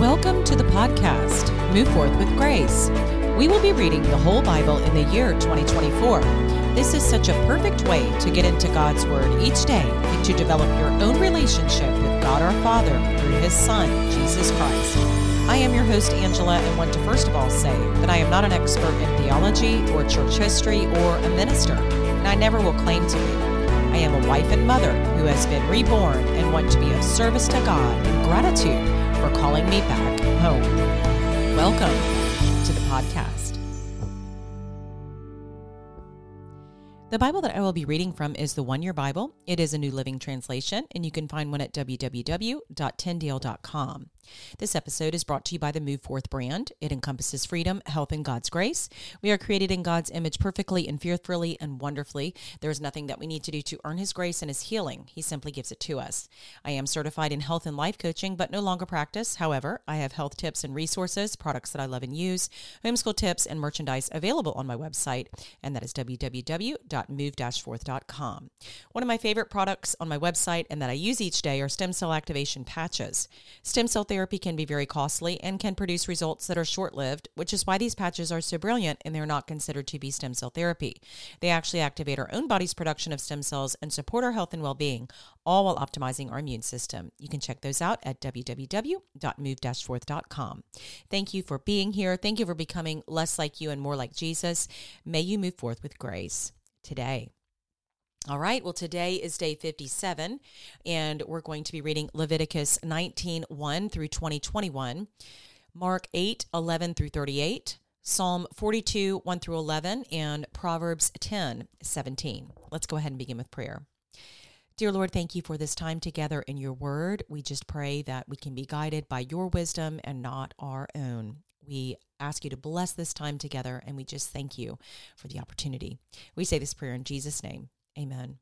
Welcome to the podcast, Move Forth with Grace. We will be reading the whole Bible in the year 2024. This is such a perfect way to get into God's Word each day and to develop your own relationship with God our Father through His Son, Jesus Christ. I am your host, Angela, and want to first of all say that I am not an expert in theology or church history or a minister, and I never will claim to be. I am a wife and mother who has been reborn and want to be of service to God in gratitude for calling me back home. Welcome to the podcast. The Bible that I will be reading from is the One Year Bible. It is a New Living Translation, and you can find one at www.tyndale.com. This episode is brought to you by the Move Forth brand. It encompasses freedom, health, and God's grace. We are created in God's image perfectly and fearfully and wonderfully. There is nothing that we need to do to earn His grace and His healing. He simply gives it to us. I am certified in health and life coaching, but no longer practice. However, I have health tips and resources, products that I love and use, homeschool tips, and merchandise available on my website, and that is www.move-forth.com. One of my favorite products on my website and that I use each day are stem cell activation patches. Stem cell therapy can be very costly and can produce results that are short-lived, which is why these patches are so brilliant and they're not considered to be stem cell therapy. They actually activate our own body's production of stem cells and support our health and well-being, all while optimizing our immune system. You can check those out at www.move-forth.com. Thank you for being here. Thank you for becoming less like you and more like Jesus. May you move forth with grace today. All right, well, today is day 57, and we're going to be reading Leviticus 19:1 through 20:21, Mark 8:11 through 38, Psalm 42:1 through 11, and Proverbs 10:17. Let's go ahead and begin with prayer. Dear Lord, thank you for this time together in your word. We just pray that we can be guided by your wisdom and not our own. We ask you to bless this time together, and we just thank you for the opportunity. We say this prayer in Jesus' name. Amen.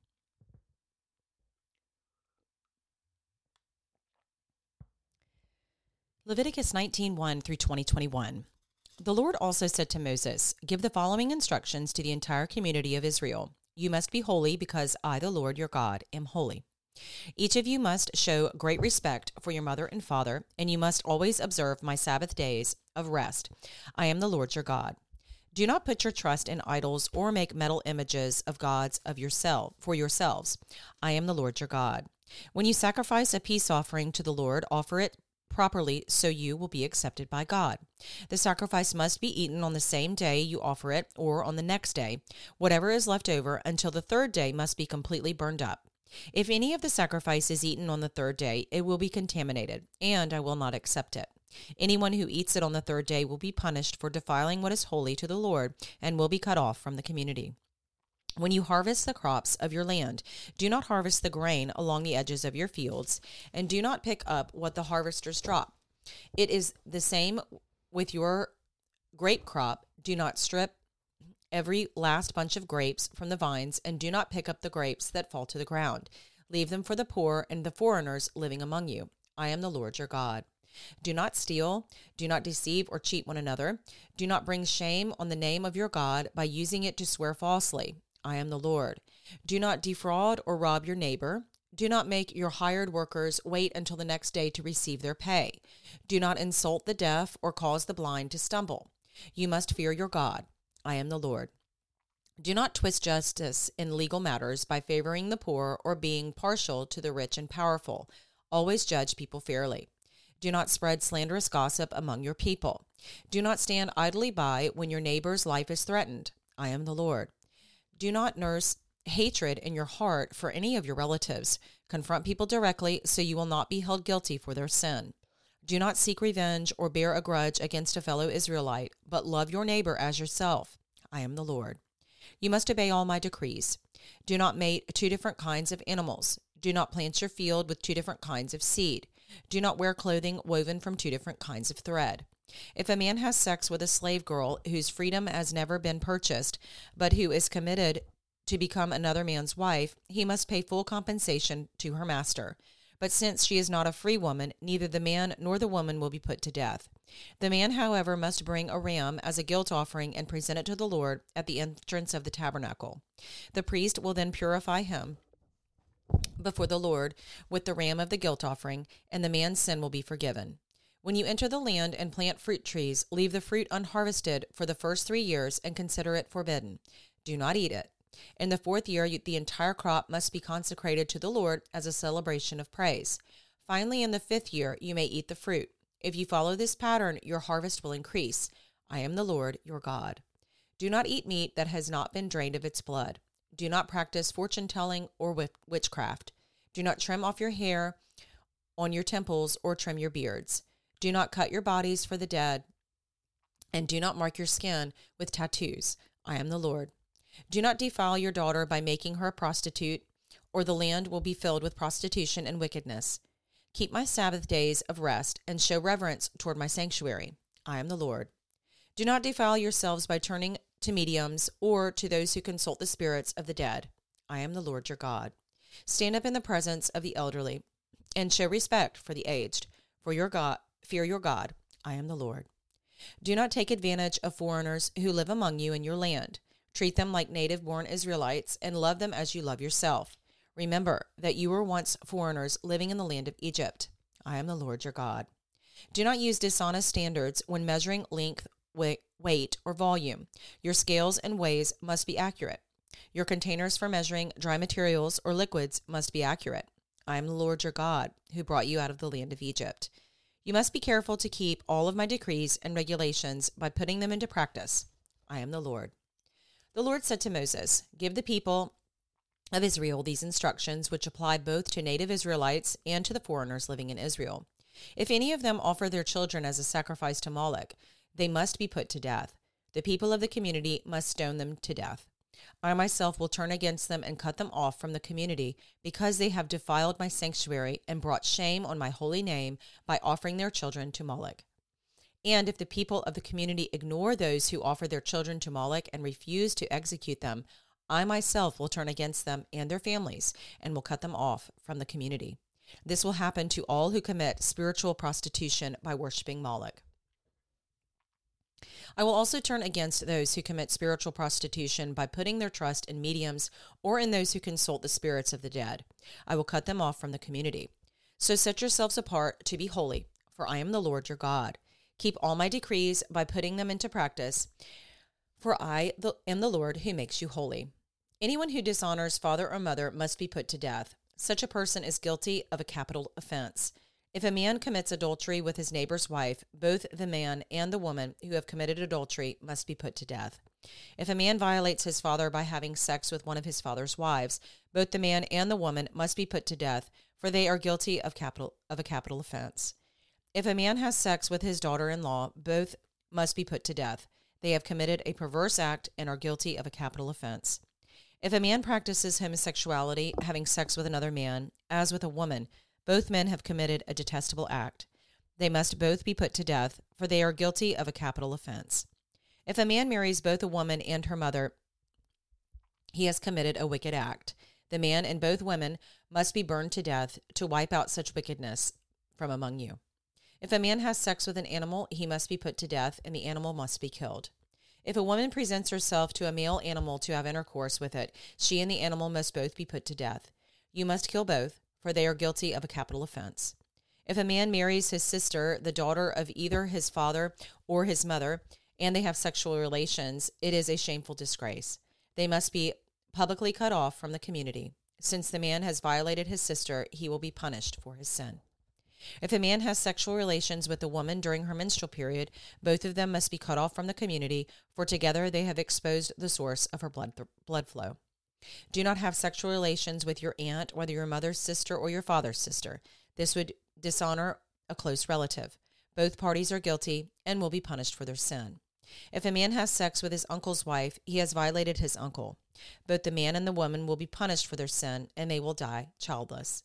Leviticus 19:1 through 20:21. The Lord also said to Moses, "Give the following instructions to the entire community of Israel. You must be holy because I, the Lord your God, am holy. Each of you must show great respect for your mother and father, and you must always observe my Sabbath days of rest. I am the Lord your God. Do not put your trust in idols or make metal images of gods for yourselves. I am the Lord your God. When you sacrifice a peace offering to the Lord, offer it properly so you will be accepted by God. The sacrifice must be eaten on the same day you offer it or on the next day. Whatever is left over until the third day must be completely burned up. If any of the sacrifice is eaten on the third day, it will be contaminated, and I will not accept it. Anyone who eats it on the third day will be punished for defiling what is holy to the Lord and will be cut off from the community. When you harvest the crops of your land, do not harvest the grain along the edges of your fields, and do not pick up what the harvesters drop. It is the same with your grape crop. Do not strip every last bunch of grapes from the vines, and do not pick up the grapes that fall to the ground. Leave them for the poor and the foreigners living among you. I am the Lord your God. Do not steal, do not deceive or cheat one another. Do not bring shame on the name of your God by using it to swear falsely. I am the Lord. Do not defraud or rob your neighbor. Do not make your hired workers wait until the next day to receive their pay. Do not insult the deaf or cause the blind to stumble. You must fear your God. I am the Lord. Do not twist justice in legal matters by favoring the poor or being partial to the rich and powerful. Always judge people fairly. Do not spread slanderous gossip among your people. Do not stand idly by when your neighbor's life is threatened. I am the Lord. Do not nurse hatred in your heart for any of your relatives. Confront people directly so you will not be held guilty for their sin. Do not seek revenge or bear a grudge against a fellow Israelite, but love your neighbor as yourself. I am the Lord. You must obey all my decrees. Do not mate two different kinds of animals. Do not plant your field with two different kinds of seed. Do not wear clothing woven from two different kinds of thread. If a man has sex with a slave girl whose freedom has never been purchased, but who is committed to become another man's wife, he must pay full compensation to her master. But since she is not a free woman, neither the man nor the woman will be put to death. The man, however, must bring a ram as a guilt offering and present it to the Lord at the entrance of the tabernacle. The priest will then purify him before the Lord with the ram of the guilt offering, and the man's sin will be forgiven. When you enter the land and plant fruit trees, leave the fruit unharvested for the first 3 years and consider it forbidden. Do not eat it. In the fourth year, the entire crop must be consecrated to the Lord as a celebration of praise. Finally, in the fifth year, you may eat the fruit. If you follow this pattern, your harvest will increase. I am the Lord, your God. Do not eat meat that has not been drained of its blood. Do not practice fortune-telling or witchcraft. Do not trim off your hair on your temples or trim your beards. Do not cut your bodies for the dead, and do not mark your skin with tattoos. I am the Lord. Do not defile your daughter by making her a prostitute, or the land will be filled with prostitution and wickedness. Keep my Sabbath days of rest and show reverence toward my sanctuary. I am the Lord. Do not defile yourselves by turning to mediums or to those who consult the spirits of the dead. I am the Lord your God. Stand up in the presence of the elderly and show respect for the aged, for your God, fear your God. I am the Lord. Do not take advantage of foreigners who live among you in your land. Treat them like native-born Israelites and love them as you love yourself. Remember that you were once foreigners living in the land of Egypt. I am the Lord your God. Do not use dishonest standards when measuring length, weight, or volume. Your scales and weighs must be accurate. Your containers for measuring dry materials or liquids must be accurate. I am the Lord your God, who brought you out of the land of Egypt. You must be careful to keep all of my decrees and regulations by putting them into practice. I am the Lord. The Lord said to Moses, give the people of Israel these instructions, which apply both to native Israelites and to the foreigners living in Israel. If any of them offer their children as a sacrifice to Moloch, they must be put to death. The people of the community must stone them to death. I myself will turn against them and cut them off from the community, because they have defiled my sanctuary and brought shame on my holy name by offering their children to Moloch. And if the people of the community ignore those who offer their children to Moloch and refuse to execute them, I myself will turn against them and their families and will cut them off from the community. This will happen to all who commit spiritual prostitution by worshiping Moloch. I will also turn against those who commit spiritual prostitution by putting their trust in mediums or in those who consult the spirits of the dead. I will cut them off from the community. So set yourselves apart to be holy, for I am the Lord your God. Keep all my decrees by putting them into practice, for I am the Lord who makes you holy. Anyone who dishonors father or mother must be put to death. Such a person is guilty of a capital offense. If a man commits adultery with his neighbor's wife, both the man and the woman who have committed adultery must be put to death. If a man violates his father by having sex with one of his father's wives, both the man and the woman must be put to death, for they are guilty of a capital offense. If a man has sex with his daughter-in-law, both must be put to death. They have committed a perverse act and are guilty of a capital offense. If a man practices homosexuality, having sex with another man, as with a woman, both men have committed a detestable act. They must both be put to death, for they are guilty of a capital offense. If a man marries both a woman and her mother, he has committed a wicked act. The man and both women must be burned to death to wipe out such wickedness from among you. If a man has sex with an animal, he must be put to death, and the animal must be killed. If a woman presents herself to a male animal to have intercourse with it, she and the animal must both be put to death. You must kill both, for they are guilty of a capital offense. If a man marries his sister, the daughter of either his father or his mother, and they have sexual relations, it is a shameful disgrace. They must be publicly cut off from the community. Since the man has violated his sister, he will be punished for his sin. If a man has sexual relations with a woman during her menstrual period, both of them must be cut off from the community, for together they have exposed the source of her blood flow. Do not have sexual relations with your aunt, whether your mother's sister or your father's sister. This would dishonor a close relative. Both parties are guilty and will be punished for their sin. If a man has sex with his uncle's wife, he has violated his uncle. Both the man and the woman will be punished for their sin, and they will die childless.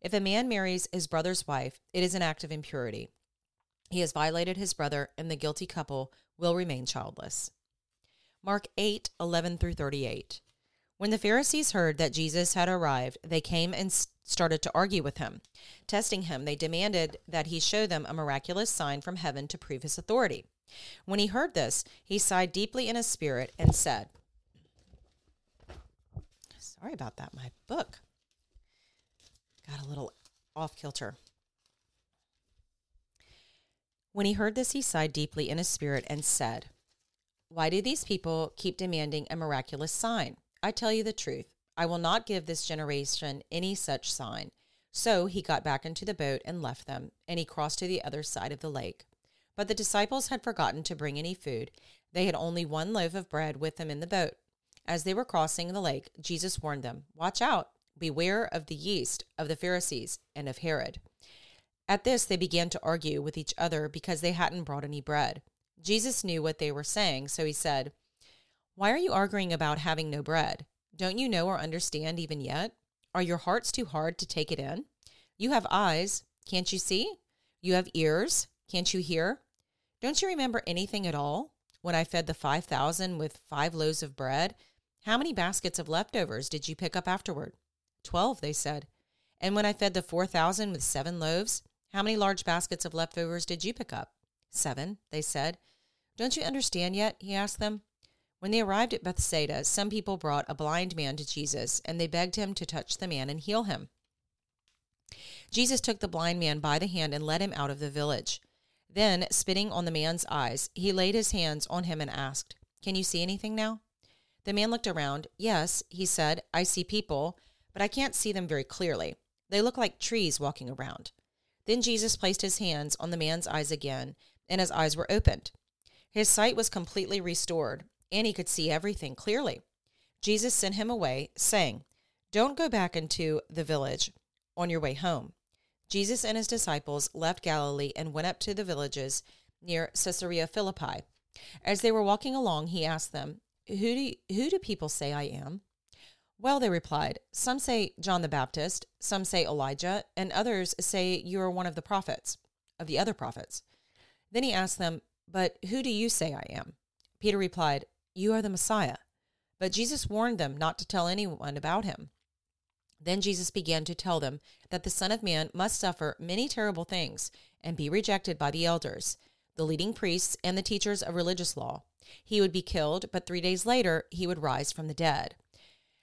If a man marries his brother's wife, it is an act of impurity. He has violated his brother, and the guilty couple will remain childless. Mark 8:11 through 38. When the Pharisees heard that Jesus had arrived, they came and started to argue with him. Testing him, they demanded that he show them a miraculous sign from heaven to prove his authority. When he heard this, he sighed deeply in his spirit and said, sorry about that, my book got a little off kilter. When he heard this, he sighed deeply in his spirit and said, "Why do these people keep demanding a miraculous sign? I tell you the truth, I will not give this generation any such sign." So he got back into the boat and left them, and he crossed to the other side of the lake. But the disciples had forgotten to bring any food. They had only one loaf of bread with them in the boat. As they were crossing the lake, Jesus warned them, "Watch out, beware of the yeast of the Pharisees and of Herod." At this, they began to argue with each other because they hadn't brought any bread. Jesus knew what they were saying, so he said, "Why are you arguing about having no bread? Don't you know or understand even yet? Are your hearts too hard to take it in? You have eyes, can't you see? You have ears, can't you hear? Don't you remember anything at all? When I fed the 5,000 with 5 loaves of bread, how many baskets of leftovers did you pick up afterward?" 12, they said. "And when I fed the 4,000 with 7 loaves, how many large baskets of leftovers did you pick up?" 7, they said. "Don't you understand yet?" he asked them. When they arrived at Bethsaida, some people brought a blind man to Jesus, and they begged him to touch the man and heal him. Jesus took the blind man by the hand and led him out of the village. Then, spitting on the man's eyes, he laid his hands on him and asked, "Can you see anything now?" The man looked around. "Yes," he said, "I see people, but I can't see them very clearly. They look like trees walking around." Then Jesus placed his hands on the man's eyes again, and his eyes were opened. His sight was completely restored, and he could see everything clearly. Jesus sent him away, saying, "Don't go back into the village on your way home." Jesus and his disciples left Galilee and went up to the villages near Caesarea Philippi. As they were walking along, he asked them, "Who do people say I am?" "Well," they replied, "some say John the Baptist, some say Elijah, and others say you are one of the prophets, of the other prophets." Then he asked them, "But who do you say I am?" Peter replied, "You are the Messiah." But Jesus warned them not to tell anyone about him. Then Jesus began to tell them that the Son of Man must suffer many terrible things and be rejected by the elders, the leading priests, and the teachers of religious law. He would be killed, but 3 days later he would rise from the dead.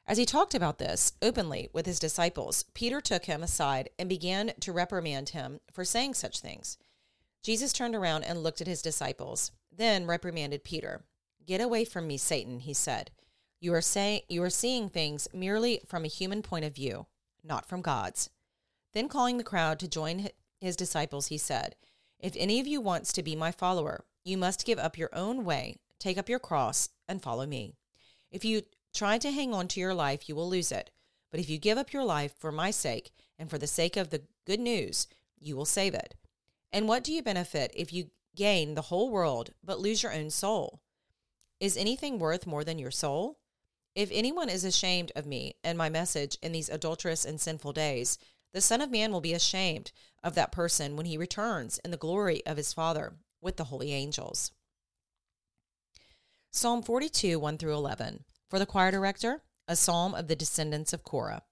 As he talked about this openly with his disciples, Peter took him aside and began to reprimand him for saying such things. Jesus turned around and looked at his disciples, then reprimanded Peter. "Get away from me, Satan," he said. You are seeing things merely from a human point of view, not from God's." Then calling the crowd to join his disciples, he said, "If any of you wants to be my follower, you must give up your own way, take up your cross, and follow me. If you try to hang on to your life, you will lose it. But if you give up your life for my sake and for the sake of the good news, you will save it. And what do you benefit if you gain the whole world but lose your own soul? Is anything worth more than your soul? If anyone is ashamed of me and my message in these adulterous and sinful days, the Son of Man will be ashamed of that person when he returns in the glory of his Father with the holy angels." Psalm 42, 1-11. For the choir director, a psalm of the descendants of Korah.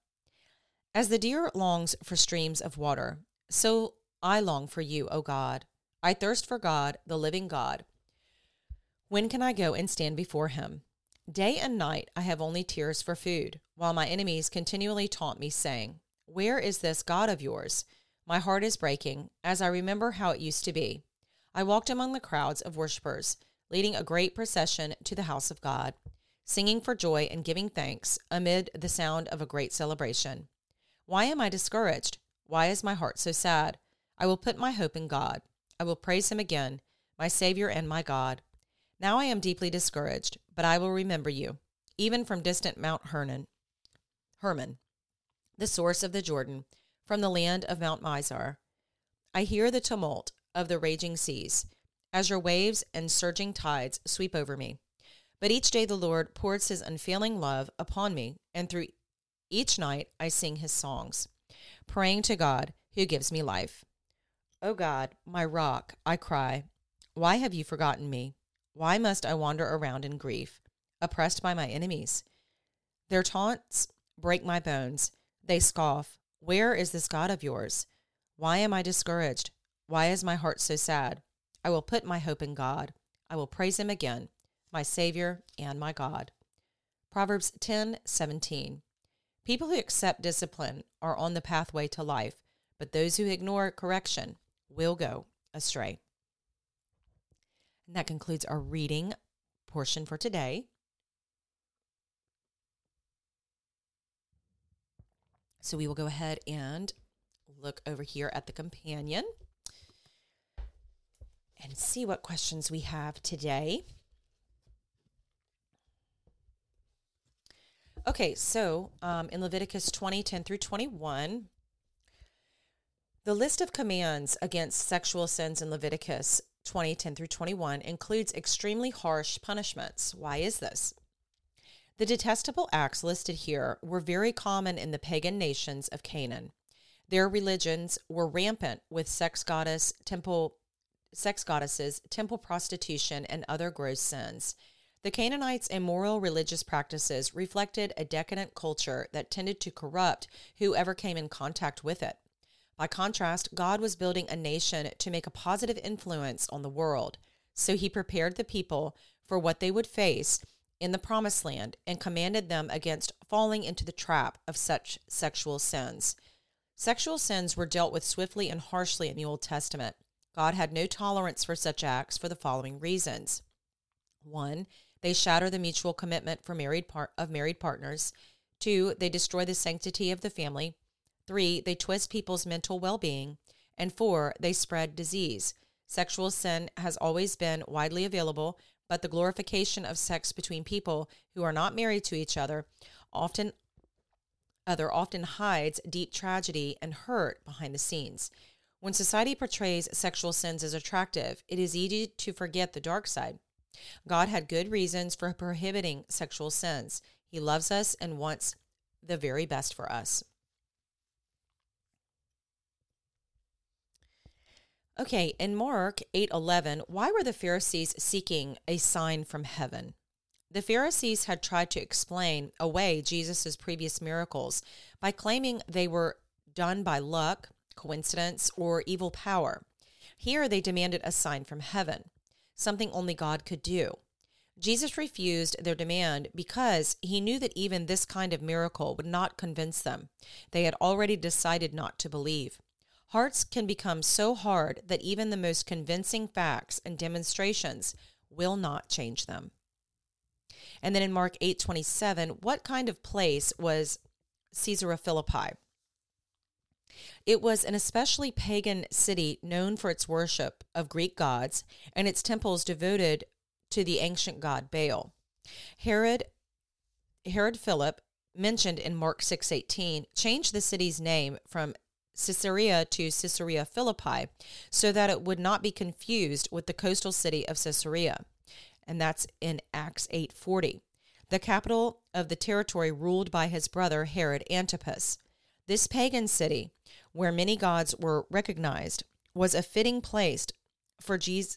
As the deer longs for streams of water, so I long for you, O God. I thirst for God, the living God. When can I go and stand before him? Day and night I have only tears for food, while my enemies continually taunt me, saying, "Where is this God of yours?" My heart is breaking as I remember how it used to be. I walked among the crowds of worshipers, leading a great procession to the house of God, singing for joy and giving thanks amid the sound of a great celebration. Why am I discouraged? Why is my heart so sad? I will put my hope in God. I will praise him again, my Savior and my God. Now I am deeply discouraged, but I will remember you, even from distant Mount Hermon, the source of the Jordan, from the land of Mount Mizar. I hear the tumult of the raging seas, as your waves and surging tides sweep over me. But each day the Lord pours his unfailing love upon me, and through each night I sing his songs, praying to God who gives me life. O God, my rock, I cry, why have you forgotten me? Why must I wander around in grief, oppressed by my enemies? Their taunts break my bones. They scoff, "Where is this God of yours?" Why am I discouraged? Why is my heart so sad? I will put my hope in God. I will praise him again, my Savior and my God. Proverbs 10:17. People who accept discipline are on the pathway to life, but those who ignore correction will go astray. And that concludes our reading portion for today. So we will go ahead and look over here at the companion and see what questions we have today. Okay, so in Leviticus 20:10-21, the list of commands against sexual sins in Leviticus 20:10-21 includes extremely harsh punishments. Why is this? The detestable acts listed here were very common in the pagan nations of Canaan. Their religions were rampant with sex goddesses, temple prostitution, and other gross sins. The Canaanites' immoral religious practices reflected a decadent culture that tended to corrupt whoever came in contact with it. By contrast, God was building a nation to make a positive influence on the world, so he prepared the people for what they would face in the Promised Land and commanded them against falling into the trap of such sexual sins. Sexual sins were dealt with swiftly and harshly in the Old Testament. God had no tolerance for such acts for the following reasons. 1. They shatter the mutual commitment for married partners. 2. They destroy the sanctity of the family. 3. They twist people's mental well-being. And 4. They spread disease. Sexual sin has always been widely available, but the glorification of sex between people who are not married to each other often hides deep tragedy and hurt behind the scenes. When society portrays sexual sins as attractive, it is easy to forget the dark side. God had good reasons for prohibiting sexual sins. He loves us and wants the very best for us. Okay, in Mark 8:11, why were the Pharisees seeking a sign from heaven? The Pharisees had tried to explain away Jesus' previous miracles by claiming they were done by luck, coincidence, or evil power. Here they demanded a sign from heaven, something only God could do. Jesus refused their demand because he knew that even this kind of miracle would not convince them. They had already decided not to believe. Hearts can become so hard that even the most convincing facts and demonstrations will not change them. And then in Mark 8:27, what kind of place was Caesarea Philippi? It was an especially pagan city known for its worship of Greek gods and its temples devoted to the ancient god Baal. Herod Philip, mentioned in Mark 6:18, changed the city's name from Caesarea to Caesarea Philippi so that it would not be confused with the coastal city of Caesarea. And that's in Acts 8:40, the capital of the territory ruled by his brother Herod Antipas. This pagan city, where many gods were recognized, was a fitting place for Jesus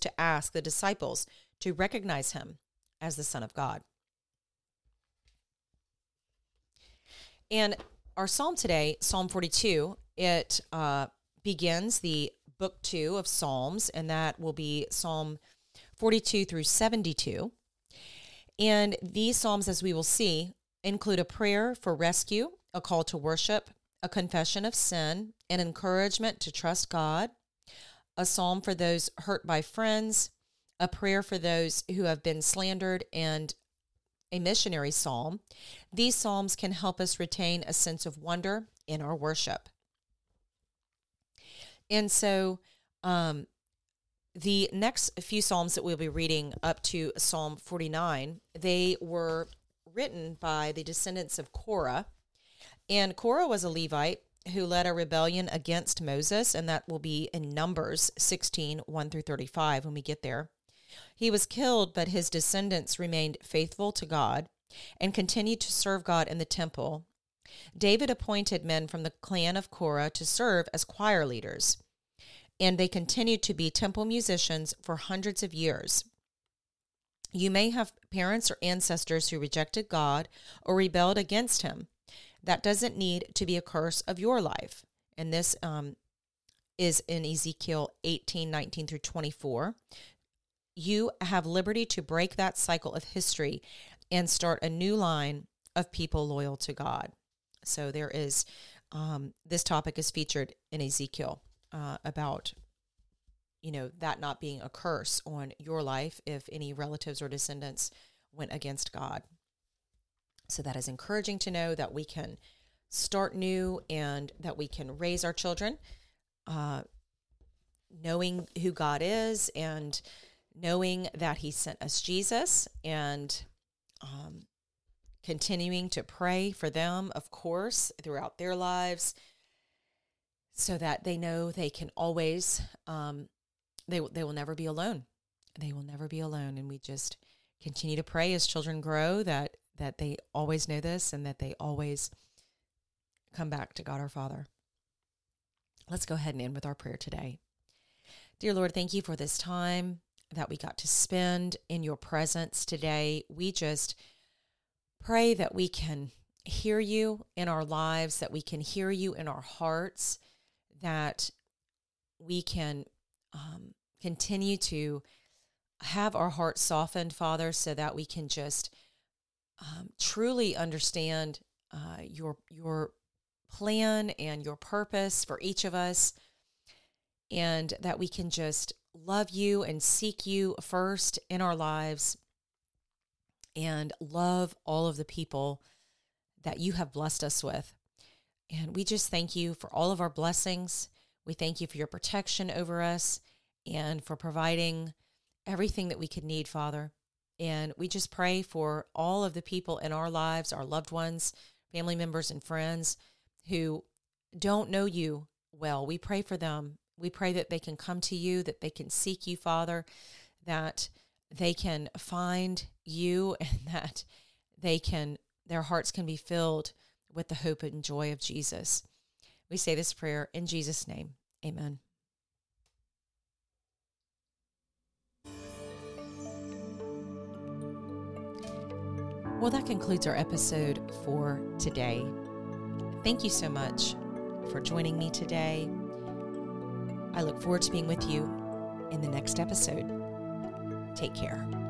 to ask the disciples to recognize him as the Son of God. And our psalm today, Psalm 42, it begins the book 2 of Psalms, and that will be Psalm 42 through 72. And these psalms, as we will see, include a prayer for rescue, a call to worship, a confession of sin, an encouragement to trust God, a psalm for those hurt by friends, a prayer for those who have been slandered, and a missionary psalm. These psalms can help us retain a sense of wonder in our worship. And so the next few psalms that we'll be reading up to Psalm 49, they were written by the descendants of Korah. And Korah was a Levite who led a rebellion against Moses, and that will be in Numbers 16:1-35 when we get there. He was killed, but his descendants remained faithful to God and continued to serve God in the temple. David appointed men from the clan of Korah to serve as choir leaders, and they continued to be temple musicians for hundreds of years. You may have parents or ancestors who rejected God or rebelled against him. That doesn't need to be a curse of your life. And this is in Ezekiel 18:19-24. You have liberty to break that cycle of history and start a new line of people loyal to God. So there is, this topic is featured in Ezekiel about that not being a curse on your life if any relatives or descendants went against God. So that is encouraging to know that we can start new and that we can raise our children, knowing who God is and knowing that He sent us Jesus, and continuing to pray for them, of course, throughout their lives, so that they know they can always, they will never be alone. They will never be alone. And we just continue to pray as children grow that they always know this and that they always come back to God our Father. Let's go ahead and end with our prayer today. Dear Lord, thank you for this time that we got to spend in your presence today. We just pray that we can hear you in our lives, that we can hear you in our hearts, that we can continue to have our hearts softened, Father, so that we can just truly understand your plan and your purpose for each of us, and that we can just love you and seek you first in our lives and love all of the people that you have blessed us with. And we just thank you for all of our blessings. We thank you for your protection over us and for providing everything that we could need, Father. And we just pray for all of the people in our lives, our loved ones, family members, and friends who don't know you well. We pray for them. We pray that they can come to you, that they can seek you, Father, that they can find you, and that their hearts can be filled with the hope and joy of Jesus. We say this prayer in Jesus' name. Amen. Well, that concludes our episode for today. Thank you so much for joining me today. I look forward to being with you in the next episode. Take care.